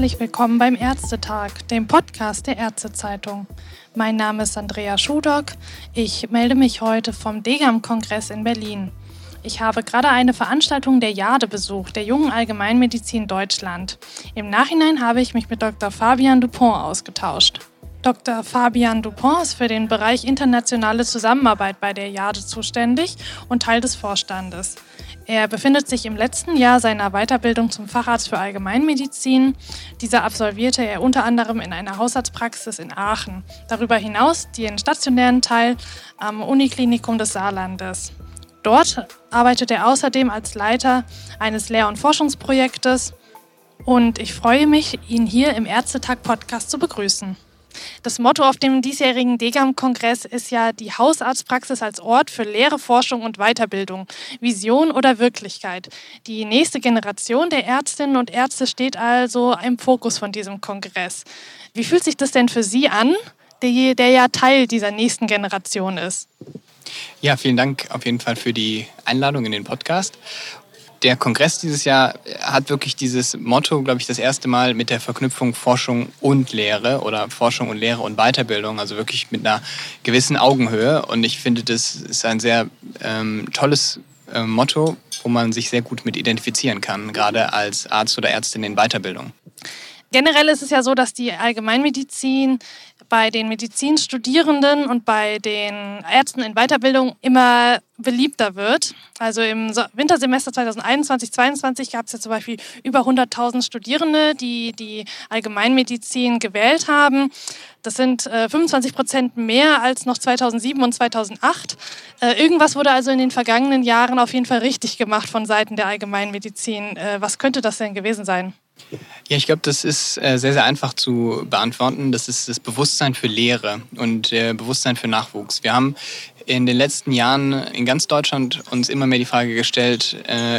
herzlich willkommen beim Ärztetag, dem Podcast der Ärztezeitung. Mein Name ist Andrea Schudock. Ich melde mich heute vom DEGAM-Kongress in Berlin. Ich habe gerade eine Veranstaltung der JADE besucht, der Jungen Allgemeinmedizin Deutschland. Im Nachhinein habe ich mich mit Dr. Fabian Dupont ausgetauscht. Dr. Fabian Dupont ist für den Bereich internationale Zusammenarbeit bei der JADE zuständig und Teil des Vorstandes. Er befindet sich im letzten Jahr seiner Weiterbildung zum Facharzt für Allgemeinmedizin. Diese absolvierte er unter anderem in einer Hausarztpraxis in Aachen. Darüber hinaus den stationären Teil am Uniklinikum des Saarlandes. Dort arbeitet er außerdem als Leiter eines Lehr- und Forschungsprojektes. Und ich freue mich, ihn hier im Ärztetag-Podcast zu begrüßen. Das Motto auf dem diesjährigen DEGAM-Kongress ist ja die Hausarztpraxis als Ort für Lehre, Forschung und Weiterbildung, Vision oder Wirklichkeit. Die nächste Generation der Ärztinnen und Ärzte steht also im Fokus von diesem Kongress. Wie fühlt sich das denn für Sie an, der ja Teil dieser nächsten Generation ist? Ja, vielen Dank auf jeden Fall für die Einladung in den Podcast. Der Kongress dieses Jahr hat wirklich dieses Motto, glaube ich, das erste Mal mit der Verknüpfung Forschung und Lehre oder Forschung und Lehre und Weiterbildung, also wirklich mit einer gewissen Augenhöhe. Und ich finde, das ist ein sehr tolles Motto, wo man sich sehr gut mit identifizieren kann, gerade als Arzt oder Ärztin in Weiterbildung. Generell ist es ja so, dass die Allgemeinmedizin bei den Medizinstudierenden und bei den Ärzten in Weiterbildung immer beliebter wird. Also im Wintersemester 2021/22 gab es ja zum Beispiel über 100.000 Studierende, die Allgemeinmedizin gewählt haben. Das sind 25% mehr als noch 2007 und 2008. Irgendwas wurde also in den vergangenen Jahren auf jeden Fall richtig gemacht von Seiten der Allgemeinmedizin. Was könnte das denn gewesen sein? Ja, ich glaube, das ist sehr, sehr einfach zu beantworten. Das ist das Bewusstsein für Lehre und Bewusstsein für Nachwuchs. Wir haben in den letzten Jahren in ganz Deutschland uns immer mehr die Frage gestellt,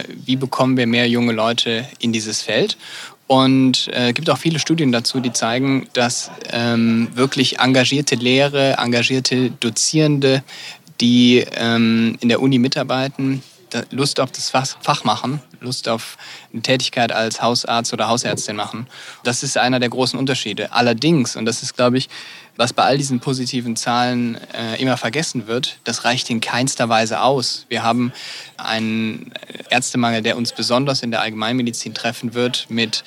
wie bekommen wir mehr junge Leute in dieses Feld? Und es gibt auch viele Studien dazu, die zeigen, dass wirklich engagierte Lehrer, engagierte Dozierende, die in der Uni mitarbeiten, Lust auf das Fach machen, Lust auf eine Tätigkeit als Hausarzt oder Hausärztin machen. Das ist einer der großen Unterschiede. Allerdings, und das ist, glaube ich, was bei all diesen positiven Zahlen immer vergessen wird, das reicht in keinster Weise aus. Wir haben einen Ärztemangel, der uns besonders in der Allgemeinmedizin treffen wird, mit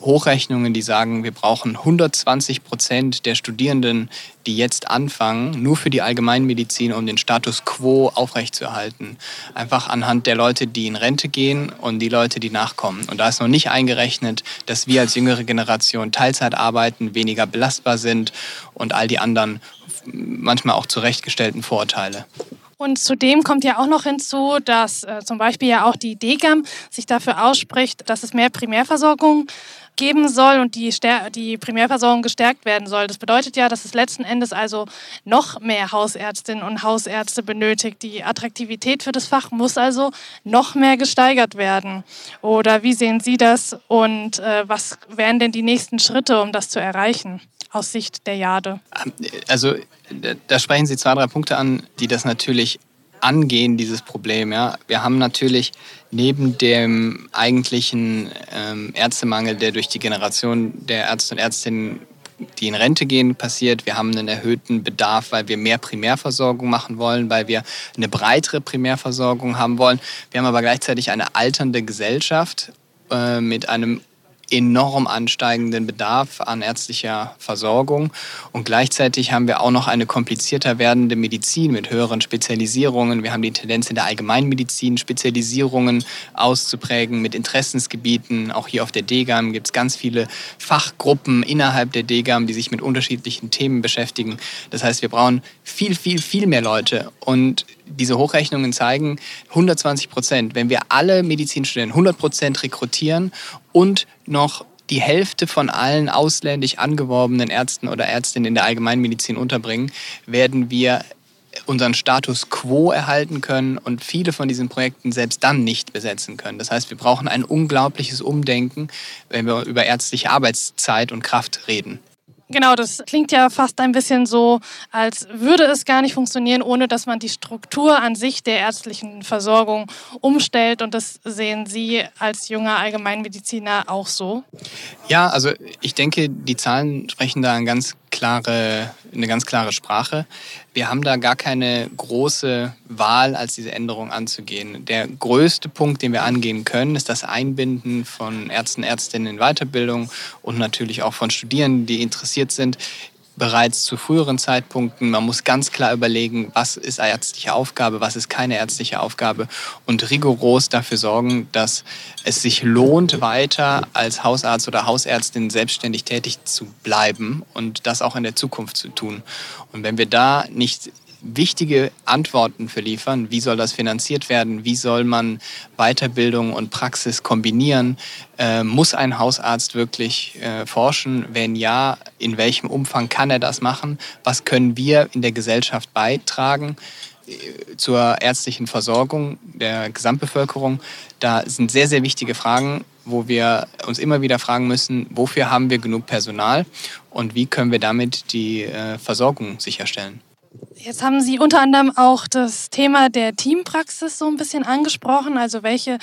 Hochrechnungen, die sagen, wir brauchen 120% der Studierenden, die jetzt anfangen, nur für die Allgemeinmedizin, um den Status quo aufrechtzuerhalten. Einfach anhand der Leute, die in Rente gehen und die Leute, die nachkommen. Und da ist noch nicht eingerechnet, dass wir als jüngere Generation Teilzeit arbeiten, weniger belastbar sind und all die anderen manchmal auch zurechtgestellten Vorurteile. Und zudem kommt ja auch noch hinzu, dass zum Beispiel ja auch die DEGAM sich dafür ausspricht, dass es mehr Primärversorgung geben soll und die Primärversorgung gestärkt werden soll. Das bedeutet ja, dass es letzten Endes also noch mehr Hausärztinnen und Hausärzte benötigt. Die Attraktivität für das Fach muss also noch mehr gesteigert werden. Oder wie sehen Sie das und was wären denn die nächsten Schritte, um das zu erreichen? Aus Sicht der JADE? Also da sprechen Sie zwei, drei Punkte an, die das natürlich angehen, dieses Problem. Ja. Wir haben natürlich neben dem eigentlichen Ärztemangel, der durch die Generation der Ärzte und Ärztinnen, die in Rente gehen, passiert. Wir haben einen erhöhten Bedarf, weil wir mehr Primärversorgung machen wollen, weil wir eine breitere Primärversorgung haben wollen. Wir haben aber gleichzeitig eine alternde Gesellschaft mit einem enorm ansteigenden Bedarf an ärztlicher Versorgung. Und gleichzeitig haben wir auch noch eine komplizierter werdende Medizin mit höheren Spezialisierungen. Wir haben die Tendenz in der Allgemeinmedizin, Spezialisierungen auszuprägen mit Interessensgebieten. Auch hier auf der DEGAM gibt es ganz viele Fachgruppen innerhalb der DEGAM, die sich mit unterschiedlichen Themen beschäftigen. Das heißt, wir brauchen viel, viel, viel mehr Leute. Und diese Hochrechnungen zeigen 120%. Wenn wir alle Medizinstudenten 100% rekrutieren und noch die Hälfte von allen ausländisch angeworbenen Ärzten oder Ärztinnen in der Allgemeinmedizin unterbringen, werden wir unseren Status quo erhalten können und viele von diesen Projekten selbst dann nicht besetzen können. Das heißt, wir brauchen ein unglaubliches Umdenken, wenn wir über ärztliche Arbeitszeit und Kraft reden. Genau, das klingt ja fast ein bisschen so, als würde es gar nicht funktionieren, ohne dass man die Struktur an sich der ärztlichen Versorgung umstellt. Und das sehen Sie als junger Allgemeinmediziner auch so? Ja, also ich denke, die Zahlen sprechen da eine ganz klare Sprache. Wir haben da gar keine große Wahl, als diese Änderung anzugehen. Der größte Punkt, den wir angehen können, ist das Einbinden von Ärzten, Ärztinnen in Weiterbildung und natürlich auch von Studierenden, die interessiert sind, bereits zu früheren Zeitpunkten. Man muss ganz klar überlegen, was ist ärztliche Aufgabe, was ist keine ärztliche Aufgabe und rigoros dafür sorgen, dass es sich lohnt, weiter als Hausarzt oder Hausärztin selbstständig tätig zu bleiben und das auch in der Zukunft zu tun. Und wenn wir da nicht wichtige Antworten für liefern, wie soll das finanziert werden, wie soll man Weiterbildung und Praxis kombinieren, muss ein Hausarzt wirklich forschen, wenn ja, in welchem Umfang kann er das machen, was können wir in der Gesellschaft beitragen zur ärztlichen Versorgung der Gesamtbevölkerung, da sind sehr, sehr wichtige Fragen, wo wir uns immer wieder fragen müssen, wofür haben wir genug Personal und wie können wir damit die Versorgung sicherstellen. Jetzt haben Sie unter anderem auch das Thema der Teampraxis so ein bisschen angesprochen. Also welche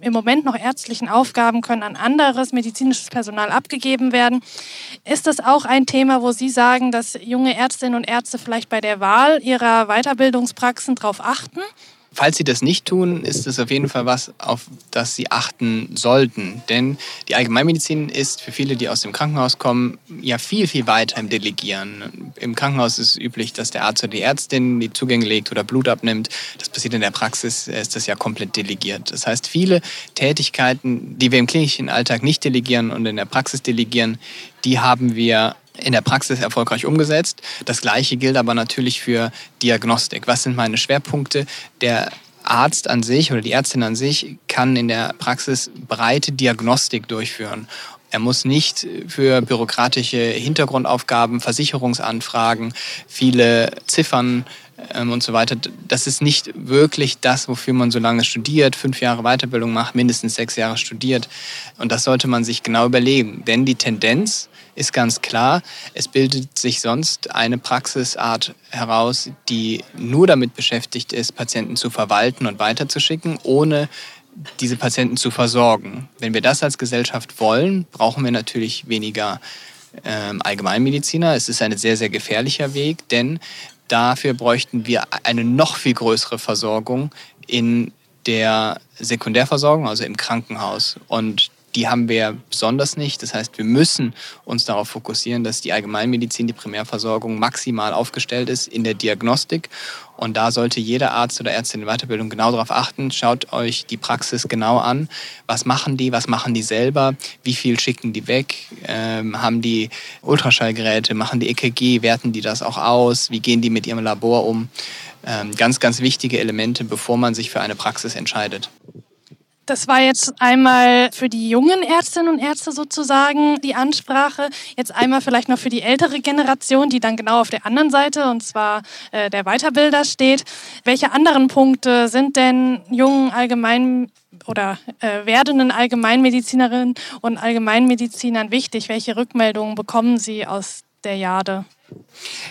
im Moment noch ärztlichen Aufgaben können an anderes medizinisches Personal abgegeben werden. Ist das auch ein Thema, wo Sie sagen, dass junge Ärztinnen und Ärzte vielleicht bei der Wahl ihrer Weiterbildungspraxen darauf achten? Falls Sie das nicht tun, ist es auf jeden Fall was, auf das Sie achten sollten. Denn die Allgemeinmedizin ist für viele, die aus dem Krankenhaus kommen, ja viel, viel weiter im Delegieren. Im Krankenhaus ist es üblich, dass der Arzt oder die Ärztin die Zugänge legt oder Blut abnimmt. Das passiert in der Praxis, ist das ja komplett delegiert. Das heißt, viele Tätigkeiten, die wir im klinischen Alltag nicht delegieren und in der Praxis delegieren, die haben wir in der Praxis erfolgreich umgesetzt. Das Gleiche gilt aber natürlich für Diagnostik. Was sind meine Schwerpunkte? Der Arzt an sich oder die Ärztin an sich kann in der Praxis breite Diagnostik durchführen. Er muss nicht für bürokratische Hintergrundaufgaben, Versicherungsanfragen, viele Ziffern und so weiter. Das ist nicht wirklich das, wofür man so lange studiert, 5 Jahre Weiterbildung macht, mindestens 6 Jahre studiert. Und das sollte man sich genau überlegen. Denn die Tendenz ist ganz klar, es bildet sich sonst eine Praxisart heraus, die nur damit beschäftigt ist, Patienten zu verwalten und weiterzuschicken, ohne diese Patienten zu versorgen. Wenn wir das als Gesellschaft wollen, brauchen wir natürlich weniger Allgemeinmediziner. Es ist ein sehr, sehr gefährlicher Weg, denn dafür bräuchten wir eine noch viel größere Versorgung in der Sekundärversorgung, also im Krankenhaus. Und die haben wir besonders nicht. Das heißt, wir müssen uns darauf fokussieren, dass die Allgemeinmedizin, die Primärversorgung maximal aufgestellt ist in der Diagnostik. Und da sollte jeder Arzt oder Ärztin in Weiterbildung genau darauf achten. Schaut euch die Praxis genau an. Was machen die selber, wie viel schicken die weg, haben die Ultraschallgeräte, machen die EKG, werten die das auch aus, wie gehen die mit ihrem Labor um. Ganz, ganz wichtige Elemente, bevor man sich für eine Praxis entscheidet. Das war jetzt einmal für die jungen Ärztinnen und Ärzte sozusagen die Ansprache. Jetzt einmal vielleicht noch für die ältere Generation, die dann genau auf der anderen Seite, und zwar der Weiterbilder steht. Welche anderen Punkte sind denn jungen Allgemein- oder werdenden Allgemeinmedizinerinnen und Allgemeinmedizinern wichtig? Welche Rückmeldungen bekommen Sie aus der JADE?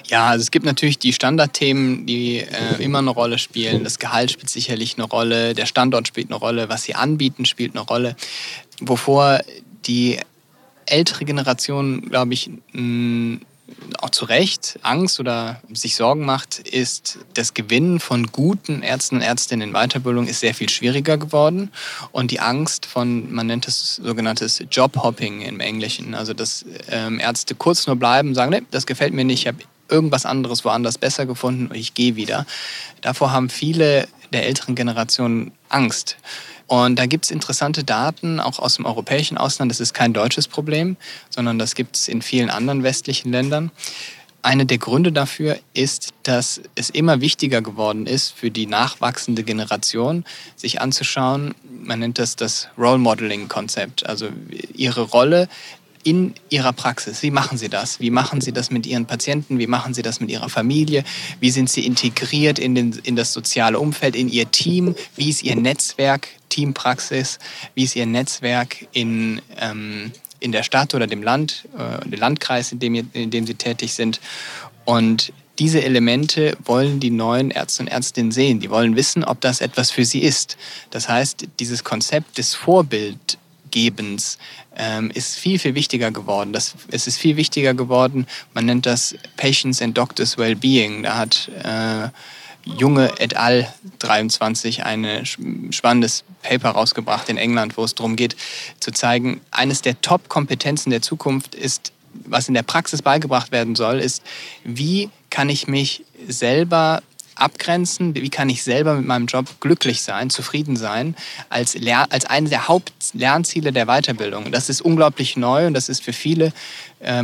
Ja, also es gibt natürlich die Standardthemen, die immer eine Rolle spielen. Das Gehalt spielt sicherlich eine Rolle, der Standort spielt eine Rolle, was sie anbieten spielt eine Rolle. Wovor die ältere Generation, glaube ich, auch zu Recht Angst oder sich Sorgen macht, ist, das Gewinnen von guten Ärzten und Ärztinnen in Weiterbildung ist sehr viel schwieriger geworden. Und die Angst von, man nennt es sogenanntes Jobhopping im Englischen, also dass Ärzte kurz nur bleiben und sagen, nee, das gefällt mir nicht, ich habe irgendwas anderes woanders besser gefunden und ich gehe wieder. Davor haben viele der älteren Generation Angst. Und da gibt es interessante Daten, auch aus dem europäischen Ausland. Das ist kein deutsches Problem, sondern das gibt es in vielen anderen westlichen Ländern. Einer der Gründe dafür ist, dass es immer wichtiger geworden ist, für die nachwachsende Generation sich anzuschauen, man nennt das Role-Modeling-Konzept, also ihre Rolle in ihrer Praxis. Wie machen Sie das? Wie machen Sie das mit Ihren Patienten? Wie machen Sie das mit Ihrer Familie? Wie sind Sie integriert in das soziale Umfeld, in Ihr Team? Wie ist Ihr Netzwerk, Teampraxis? Wie ist Ihr Netzwerk in in der Stadt oder dem Land, dem Landkreis, in dem sie tätig sind. Und diese Elemente wollen die neuen Ärzte und Ärztinnen sehen. Die wollen wissen, ob das etwas für sie ist. Das heißt, dieses Konzept des Vorbildgebens ist viel, viel wichtiger geworden. Es ist viel wichtiger geworden, man nennt das Patients and Doctors Wellbeing. Da hat Junge et al. 23 ein spannendes Paper rausgebracht in England, wo es darum geht, zu zeigen, eines der Top-Kompetenzen der Zukunft ist, was in der Praxis beigebracht werden soll, ist, wie kann ich mich selber abgrenzen, wie kann ich selber mit meinem Job glücklich sein, zufrieden sein, als eines der Hauptlernziele der Weiterbildung. Das ist unglaublich neu und das ist für viele,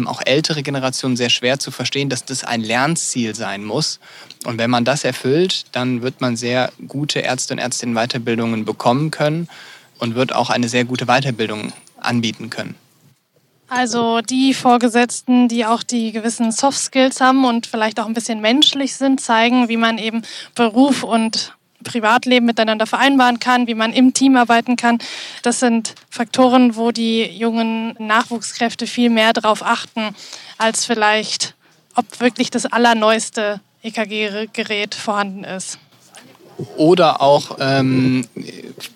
auch ältere Generationen, sehr schwer zu verstehen, dass das ein Lernziel sein muss. Und wenn man das erfüllt, dann wird man sehr gute Ärzte und Ärztinnen Weiterbildungen bekommen können und wird auch eine sehr gute Weiterbildung anbieten können. Also die Vorgesetzten, die auch die gewissen Soft Skills haben und vielleicht auch ein bisschen menschlich sind, zeigen, wie man eben Beruf und Privatleben miteinander vereinbaren kann, wie man im Team arbeiten kann. Das sind Faktoren, wo die jungen Nachwuchskräfte viel mehr drauf achten, als vielleicht, ob wirklich das allerneueste EKG-Gerät vorhanden ist. Oder auch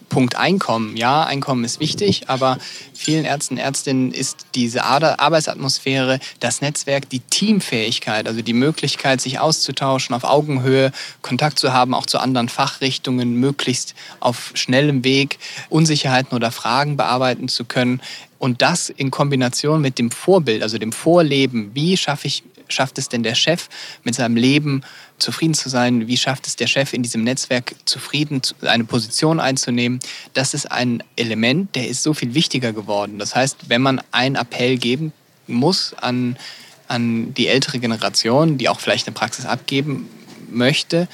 Punkt Einkommen. Ja, Einkommen ist wichtig, aber vielen Ärzten und Ärztinnen ist diese Arbeitsatmosphäre, das Netzwerk, die Teamfähigkeit, also die Möglichkeit, sich auszutauschen, auf Augenhöhe, Kontakt zu haben, auch zu anderen Fachrichtungen, möglichst auf schnellem Weg Unsicherheiten oder Fragen bearbeiten zu können. Und das in Kombination mit dem Vorbild, also dem Vorleben. Wie schafft es denn der Chef, mit seinem Leben zufrieden zu sein? Wie schafft es der Chef, in diesem Netzwerk zufrieden eine Position einzunehmen? Das ist ein Element, der ist so viel wichtiger geworden. Das heißt, wenn man einen Appell geben muss an die ältere Generation, die auch vielleicht eine Praxis abgeben möchte,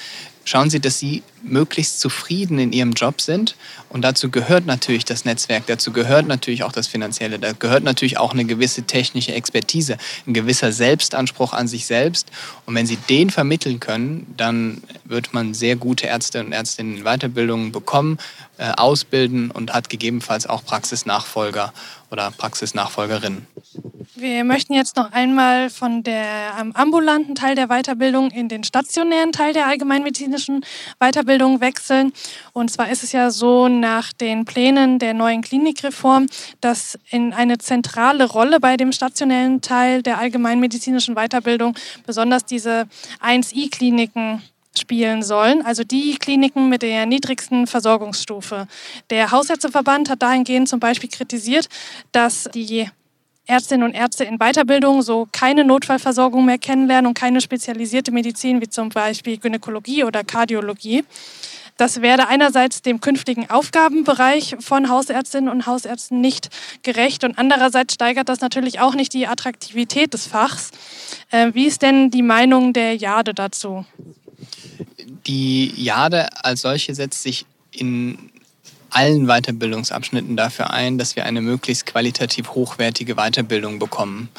schauen Sie, dass Sie möglichst zufrieden in Ihrem Job sind. Und dazu gehört natürlich das Netzwerk, dazu gehört natürlich auch das Finanzielle, da gehört natürlich auch eine gewisse technische Expertise, ein gewisser Selbstanspruch an sich selbst. Und wenn Sie den vermitteln können, dann wird man sehr gute Ärzte und Ärztinnen in Weiterbildung bekommen, ausbilden und hat gegebenenfalls auch Praxisnachfolger oder Praxisnachfolgerinnen. Wir möchten jetzt noch einmal von dem ambulanten Teil der Weiterbildung in den stationären Teil der allgemeinmedizinischen Weiterbildung wechseln. Und zwar ist es ja so, nach den Plänen der neuen Klinikreform, dass in eine zentrale Rolle bei dem stationären Teil der allgemeinmedizinischen Weiterbildung besonders diese Ii-Kliniken spielen sollen, also die Kliniken mit der niedrigsten Versorgungsstufe. Der Hausärzteverband hat dahingehend zum Beispiel kritisiert, dass die Ärztinnen und Ärzte in Weiterbildung so keine Notfallversorgung mehr kennenlernen und keine spezialisierte Medizin wie zum Beispiel Gynäkologie oder Kardiologie. Das werde einerseits dem künftigen Aufgabenbereich von Hausärztinnen und Hausärzten nicht gerecht und andererseits steigert das natürlich auch nicht die Attraktivität des Fachs. Wie ist denn die Meinung der JADE dazu? Die JADE als solche setzt sich in allen Weiterbildungsabschnitten dafür ein, dass wir eine möglichst qualitativ hochwertige Weiterbildung bekommen.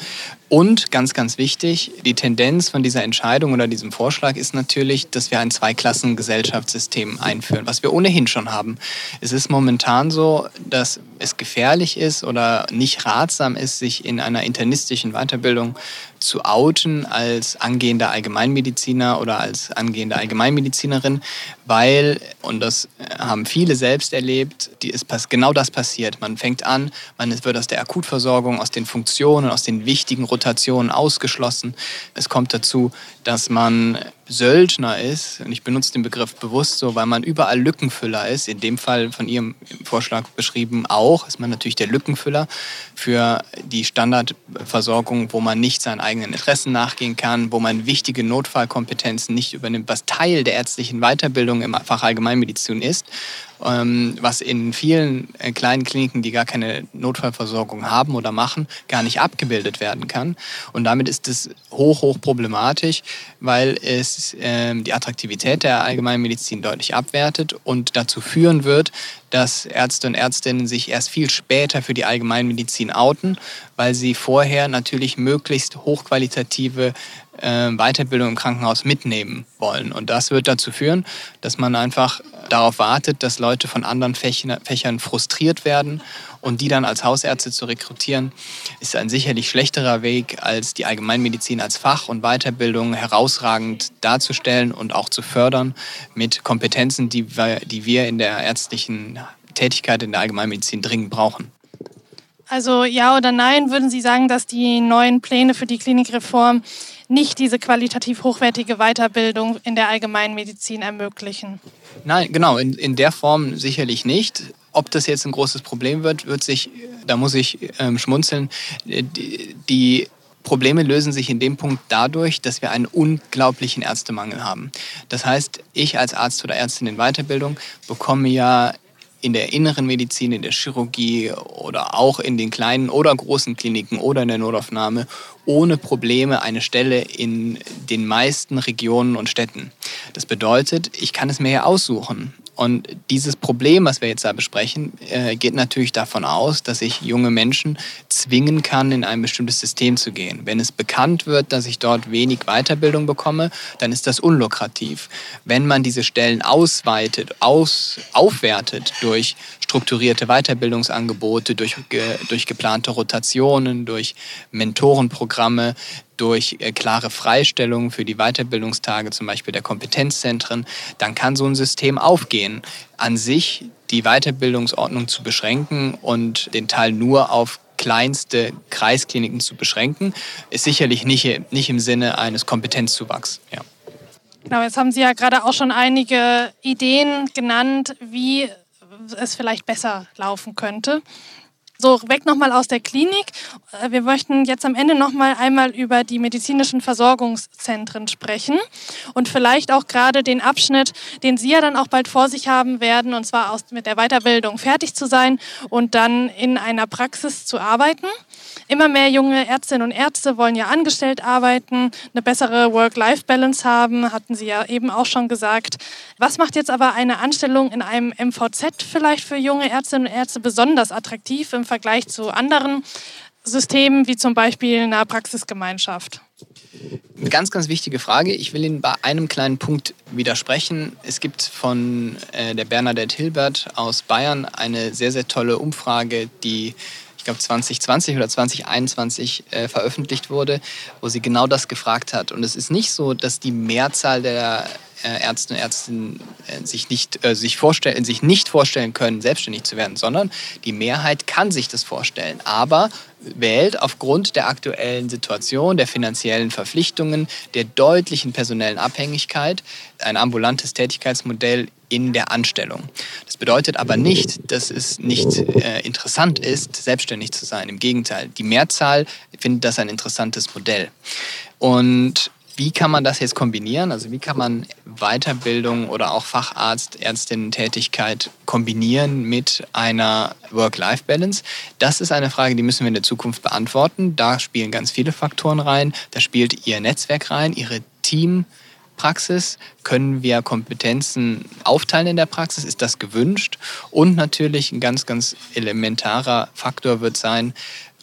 Und ganz, ganz wichtig, die Tendenz von dieser Entscheidung oder diesem Vorschlag ist natürlich, dass wir ein Zweiklassengesellschaftssystem einführen, was wir ohnehin schon haben. Es ist momentan so, dass es gefährlich ist oder nicht ratsam ist, sich in einer internistischen Weiterbildung zu outen als angehender Allgemeinmediziner oder als angehende Allgemeinmedizinerin, weil, und das haben viele selbst erlebt, genau das passiert. Man fängt an, man wird aus der Akutversorgung, aus den Funktionen, aus den wichtigen Rotationen ausgeschlossen. Es kommt dazu, dass man Söldner ist, und ich benutze den Begriff bewusst so, weil man überall Lückenfüller ist, in dem Fall von Ihrem Vorschlag beschrieben auch, ist man natürlich der Lückenfüller für die Standardversorgung, wo man nicht seinen eigenen Interessen nachgehen kann, wo man wichtige Notfallkompetenzen nicht übernimmt, was Teil der ärztlichen Weiterbildung im Fach Allgemeinmedizin ist, was in vielen kleinen Kliniken, die gar keine Notfallversorgung haben oder machen, gar nicht abgebildet werden kann. Und damit ist es hoch, hoch problematisch, weil es die Attraktivität der Allgemeinmedizin deutlich abwertet und dazu führen wird, dass Ärzte und Ärztinnen sich erst viel später für die Allgemeinmedizin outen, weil sie vorher natürlich möglichst hochqualitative Weiterbildung im Krankenhaus mitnehmen wollen. Und das wird dazu führen, dass man einfach darauf wartet, dass Leute von anderen Fächern frustriert werden. Und die dann als Hausärzte zu rekrutieren, ist ein sicherlich schlechterer Weg, als die Allgemeinmedizin als Fach und Weiterbildung herausragend darzustellen und auch zu fördern mit Kompetenzen, die wir in der ärztlichen Tätigkeit in der Allgemeinmedizin dringend brauchen. Also ja oder nein, würden Sie sagen, dass die neuen Pläne für die Klinikreform nicht diese qualitativ hochwertige Weiterbildung in der Allgemeinmedizin ermöglichen? Nein, genau, in der Form sicherlich nicht. Ob das jetzt ein großes Problem wird sich, da muss ich schmunzeln, die Probleme lösen sich in dem Punkt dadurch, dass wir einen unglaublichen Ärztemangel haben. Das heißt, ich als Arzt oder Ärztin in Weiterbildung bekomme ja in der inneren Medizin, in der Chirurgie oder auch in den kleinen oder großen Kliniken oder in der Notaufnahme ohne Probleme eine Stelle in den meisten Regionen und Städten. Das bedeutet, ich kann es mir ja aussuchen. Und dieses Problem, was wir jetzt da besprechen, geht natürlich davon aus, dass ich junge Menschen zwingen kann, in ein bestimmtes System zu gehen. Wenn es bekannt wird, dass ich dort wenig Weiterbildung bekomme, dann ist das unlukrativ. Wenn man diese Stellen ausweitet, aufwertet durch strukturierte Weiterbildungsangebote, durch geplante Rotationen, durch Mentorenprogramme, durch klare Freistellungen für die Weiterbildungstage, zum Beispiel der Kompetenzzentren, dann kann so ein System aufgehen. An sich die Weiterbildungsordnung zu beschränken und den Teil nur auf kleinste Kreiskliniken zu beschränken, ist sicherlich nicht im Sinne eines Kompetenzzuwachs. Ja. Genau, jetzt haben Sie ja gerade auch schon einige Ideen genannt, wie es vielleicht besser laufen könnte. So, weg nochmal aus der Klinik. Wir möchten jetzt am Ende nochmal einmal über die medizinischen Versorgungszentren sprechen und vielleicht auch gerade den Abschnitt, den Sie ja dann auch bald vor sich haben werden, und zwar mit der Weiterbildung fertig zu sein und dann in einer Praxis zu arbeiten. Immer mehr junge Ärztinnen und Ärzte wollen ja angestellt arbeiten, eine bessere Work-Life-Balance haben, hatten Sie ja eben auch schon gesagt. Was macht jetzt aber eine Anstellung in einem MVZ vielleicht für junge Ärztinnen und Ärzte besonders attraktiv im Vergleich zu anderen Systemen, wie zum Beispiel einer Praxisgemeinschaft? Eine ganz, ganz wichtige Frage. Ich will Ihnen bei einem kleinen Punkt widersprechen. Es gibt von der Bernadette Hilbert aus Bayern eine sehr, sehr tolle Umfrage, die ich glaube 2020 oder 2021 veröffentlicht wurde, wo sie genau das gefragt hat. Und es ist nicht so, dass die Mehrzahl der Ärzte und Ärztinnen sich nicht vorstellen können, selbstständig zu werden, sondern die Mehrheit kann sich das vorstellen, aber wählt aufgrund der aktuellen Situation, der finanziellen Verpflichtungen, der deutlichen personellen Abhängigkeit ein ambulantes Tätigkeitsmodell in der Anstellung. Das bedeutet aber nicht, dass es nicht interessant ist, selbstständig zu sein. Im Gegenteil, die Mehrzahl findet das ein interessantes Modell. Und wie kann man das jetzt kombinieren? Also wie kann man Weiterbildung oder auch Facharzt, Ärztinnen-Tätigkeit kombinieren mit einer Work-Life-Balance? Das ist eine Frage, die müssen wir in der Zukunft beantworten. Da spielen ganz viele Faktoren rein. Da spielt Ihr Netzwerk rein, Ihre Teampraxis. Können wir Kompetenzen aufteilen in der Praxis? Ist das gewünscht? Und natürlich ein ganz, ganz elementarer Faktor wird sein,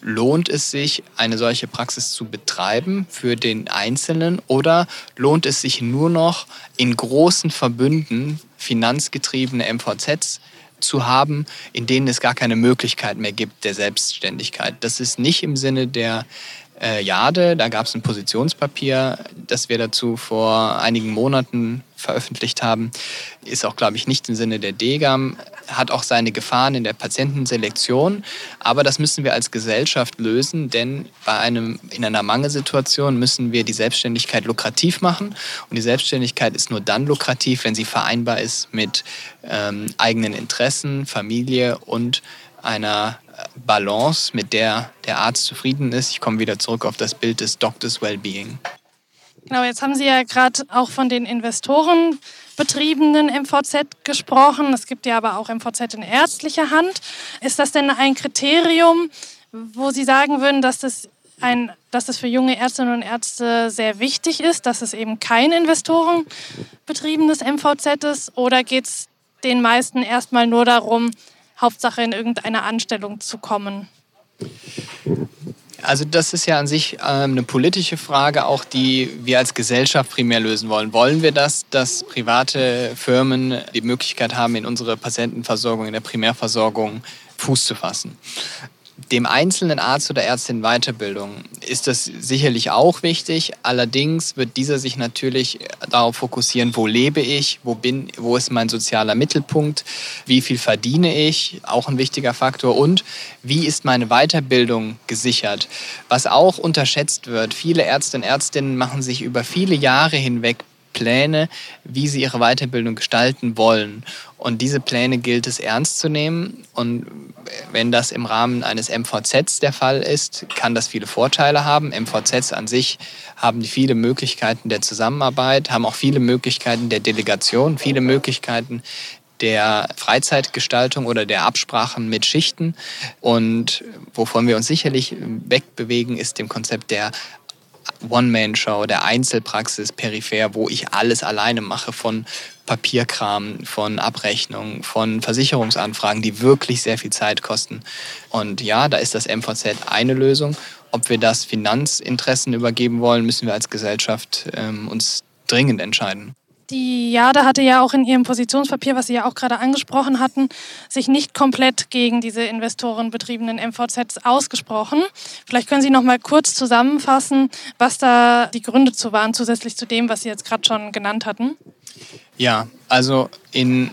lohnt es sich, eine solche Praxis zu betreiben für den Einzelnen, oder lohnt es sich nur noch in großen Verbünden finanzgetriebene MVZs zu haben, in denen es gar keine Möglichkeit mehr gibt der Selbstständigkeit? Das ist nicht im Sinne der JADE. Da gab es ein Positionspapier, das wir dazu vor einigen Monaten veröffentlicht haben. Ist auch, glaube ich, nicht im Sinne der DEGAM. Hat auch seine Gefahren in der Patientenselektion. Aber das müssen wir als Gesellschaft lösen, denn in einer Mangelsituation müssen wir die Selbstständigkeit lukrativ machen. Und die Selbstständigkeit ist nur dann lukrativ, wenn sie vereinbar ist mit eigenen Interessen, Familie und einer Balance, mit der der Arzt zufrieden ist. Ich komme wieder zurück auf das Bild des Doctors Wellbeing. Genau, jetzt haben Sie ja gerade auch von den investorenbetriebenen MVZ gesprochen. Es gibt ja aber auch MVZ in ärztlicher Hand. Ist das denn ein Kriterium, wo Sie sagen würden, dass das für junge Ärztinnen und Ärzte sehr wichtig ist, dass es eben kein investorenbetriebenes MVZ ist? Oder geht es den meisten erstmal nur darum, Hauptsache in irgendeine Anstellung zu kommen? Also das ist ja an sich eine politische Frage, auch die wir als Gesellschaft primär lösen wollen. Wollen wir das, dass private Firmen die Möglichkeit haben, in unsere Patientenversorgung, in der Primärversorgung Fuß zu fassen? Dem einzelnen Arzt oder Ärztin Weiterbildung ist das sicherlich auch wichtig. Allerdings wird dieser sich natürlich darauf fokussieren, wo lebe ich, wo ist mein sozialer Mittelpunkt, wie viel verdiene ich, auch ein wichtiger Faktor, und wie ist meine Weiterbildung gesichert. Was auch unterschätzt wird, viele Ärzte und Ärztinnen machen sich über viele Jahre hinweg Pläne, wie sie ihre Weiterbildung gestalten wollen. Und diese Pläne gilt es ernst zu nehmen. Und wenn das im Rahmen eines MVZs der Fall ist, kann das viele Vorteile haben. MVZs an sich haben viele Möglichkeiten der Zusammenarbeit, haben auch viele Möglichkeiten der Delegation, viele Möglichkeiten der Freizeitgestaltung oder der Absprachen mit Schichten. Und wovon wir uns sicherlich wegbewegen, ist dem Konzept der One-Man-Show, der Einzelpraxis peripher, wo ich alles alleine mache, von Papierkram, von Abrechnungen, von Versicherungsanfragen, die wirklich sehr viel Zeit kosten. Und ja, da ist das MVZ eine Lösung. Ob wir das Finanzinteressen übergeben wollen, müssen wir als Gesellschaft uns dringend entscheiden. Die JADE hatte ja auch in ihrem Positionspapier, was Sie ja auch gerade angesprochen hatten, sich nicht komplett gegen diese investorenbetriebenen MVZs ausgesprochen. Vielleicht können Sie noch mal kurz zusammenfassen, was da die Gründe zu waren, zusätzlich zu dem, was Sie jetzt gerade schon genannt hatten. Ja, also in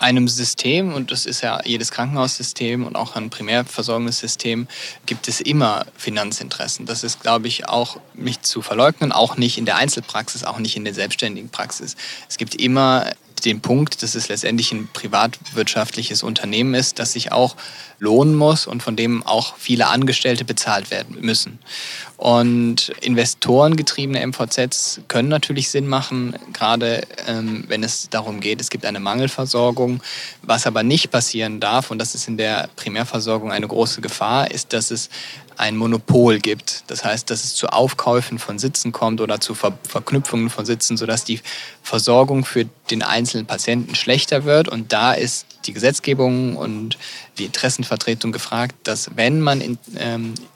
einem System, und das ist ja jedes Krankenhaussystem und auch ein Primärversorgungssystem, gibt es immer Finanzinteressen. Das ist, glaube ich, auch nicht zu verleugnen, auch nicht in der Einzelpraxis, auch nicht in der selbstständigen Praxis. Es gibt immer den Punkt, dass es letztendlich ein privatwirtschaftliches Unternehmen ist, das sich auch lohnen muss und von dem auch viele Angestellte bezahlt werden müssen. Und investorengetriebene MVZs können natürlich Sinn machen, gerade wenn es darum geht, es gibt eine Mangelversorgung. Was aber nicht passieren darf, und das ist in der Primärversorgung eine große Gefahr, ist, dass es ein Monopol gibt. Das heißt, dass es zu Aufkäufen von Sitzen kommt oder zu Verknüpfungen von Sitzen, sodass die Versorgung für den einzelnen Patienten schlechter wird. Und da ist die Gesetzgebung und die Interessenvertretung gefragt, dass, wenn man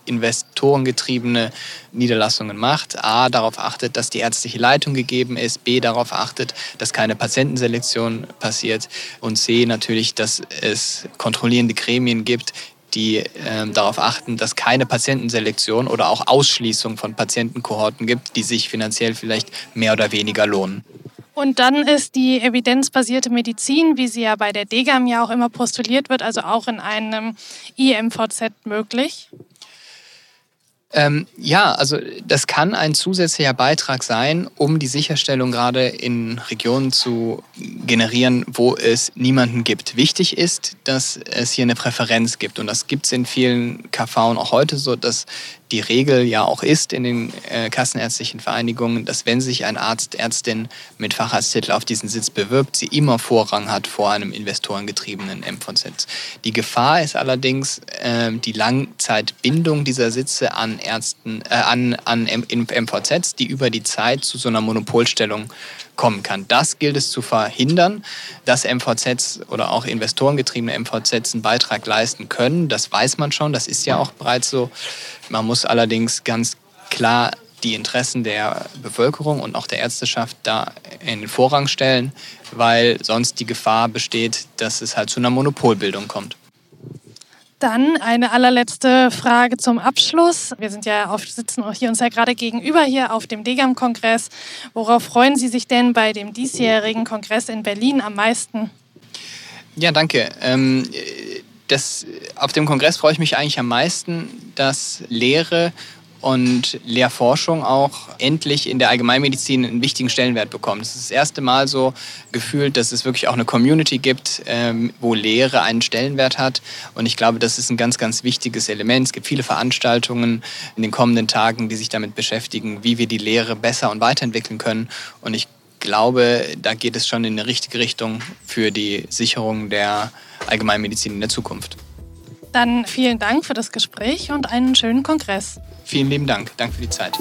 investorengetriebene Niederlassungen macht, a. darauf achtet, dass die ärztliche Leitung gegeben ist, b. darauf achtet, dass keine Patientenselektion passiert, und c. natürlich, dass es kontrollierende Gremien gibt, die darauf achten, dass keine Patientenselektion oder auch Ausschließung von Patientenkohorten gibt, die sich finanziell vielleicht mehr oder weniger lohnen. Und dann ist die evidenzbasierte Medizin, wie sie ja bei der DEGAM ja auch immer postuliert wird, also auch in einem IMVZ möglich? Ja, also das kann ein zusätzlicher Beitrag sein, um die Sicherstellung gerade in Regionen zu generieren, wo es niemanden gibt. Wichtig ist, dass es hier eine Präferenz gibt, und das gibt es in vielen KV auch heute so, dass die Regel ja auch ist in den kassenärztlichen Vereinigungen, dass, wenn sich ein Arzt, Ärztin mit Facharzttitel auf diesen Sitz bewirbt, sie immer Vorrang hat vor einem investorengetriebenen MVZ. Die Gefahr ist allerdings die Langzeitbindung dieser Sitze an Ärzten, an MVZs, die über die Zeit zu so einer Monopolstellung kommen kann. Das gilt es zu verhindern, dass MVZs oder auch investorengetriebene MVZs einen Beitrag leisten können. Das weiß man schon, das ist ja auch bereits so. Man muss allerdings ganz klar die Interessen der Bevölkerung und auch der Ärzteschaft da in den Vorrang stellen, weil sonst die Gefahr besteht, dass es halt zu einer Monopolbildung kommt. Dann eine allerletzte Frage zum Abschluss. Wir sind ja sitzen hier uns ja gerade gegenüber hier auf dem DEGAM-Kongress. Worauf freuen Sie sich denn bei dem diesjährigen Kongress in Berlin am meisten? Ja, danke. Auf dem Kongress freue ich mich eigentlich am meisten, dass Lehre und Lehrforschung auch endlich in der Allgemeinmedizin einen wichtigen Stellenwert bekommt. Es ist das erste Mal so gefühlt, dass es wirklich auch eine Community gibt, wo Lehre einen Stellenwert hat. Und ich glaube, das ist ein ganz, ganz wichtiges Element. Es gibt viele Veranstaltungen in den kommenden Tagen, die sich damit beschäftigen, wie wir die Lehre besser und weiterentwickeln können. Und ich glaube, da geht es schon in eine richtige Richtung für die Sicherung der Allgemeinmedizin in der Zukunft. Dann vielen Dank für das Gespräch und einen schönen Kongress. Vielen lieben Dank. Danke für die Zeit.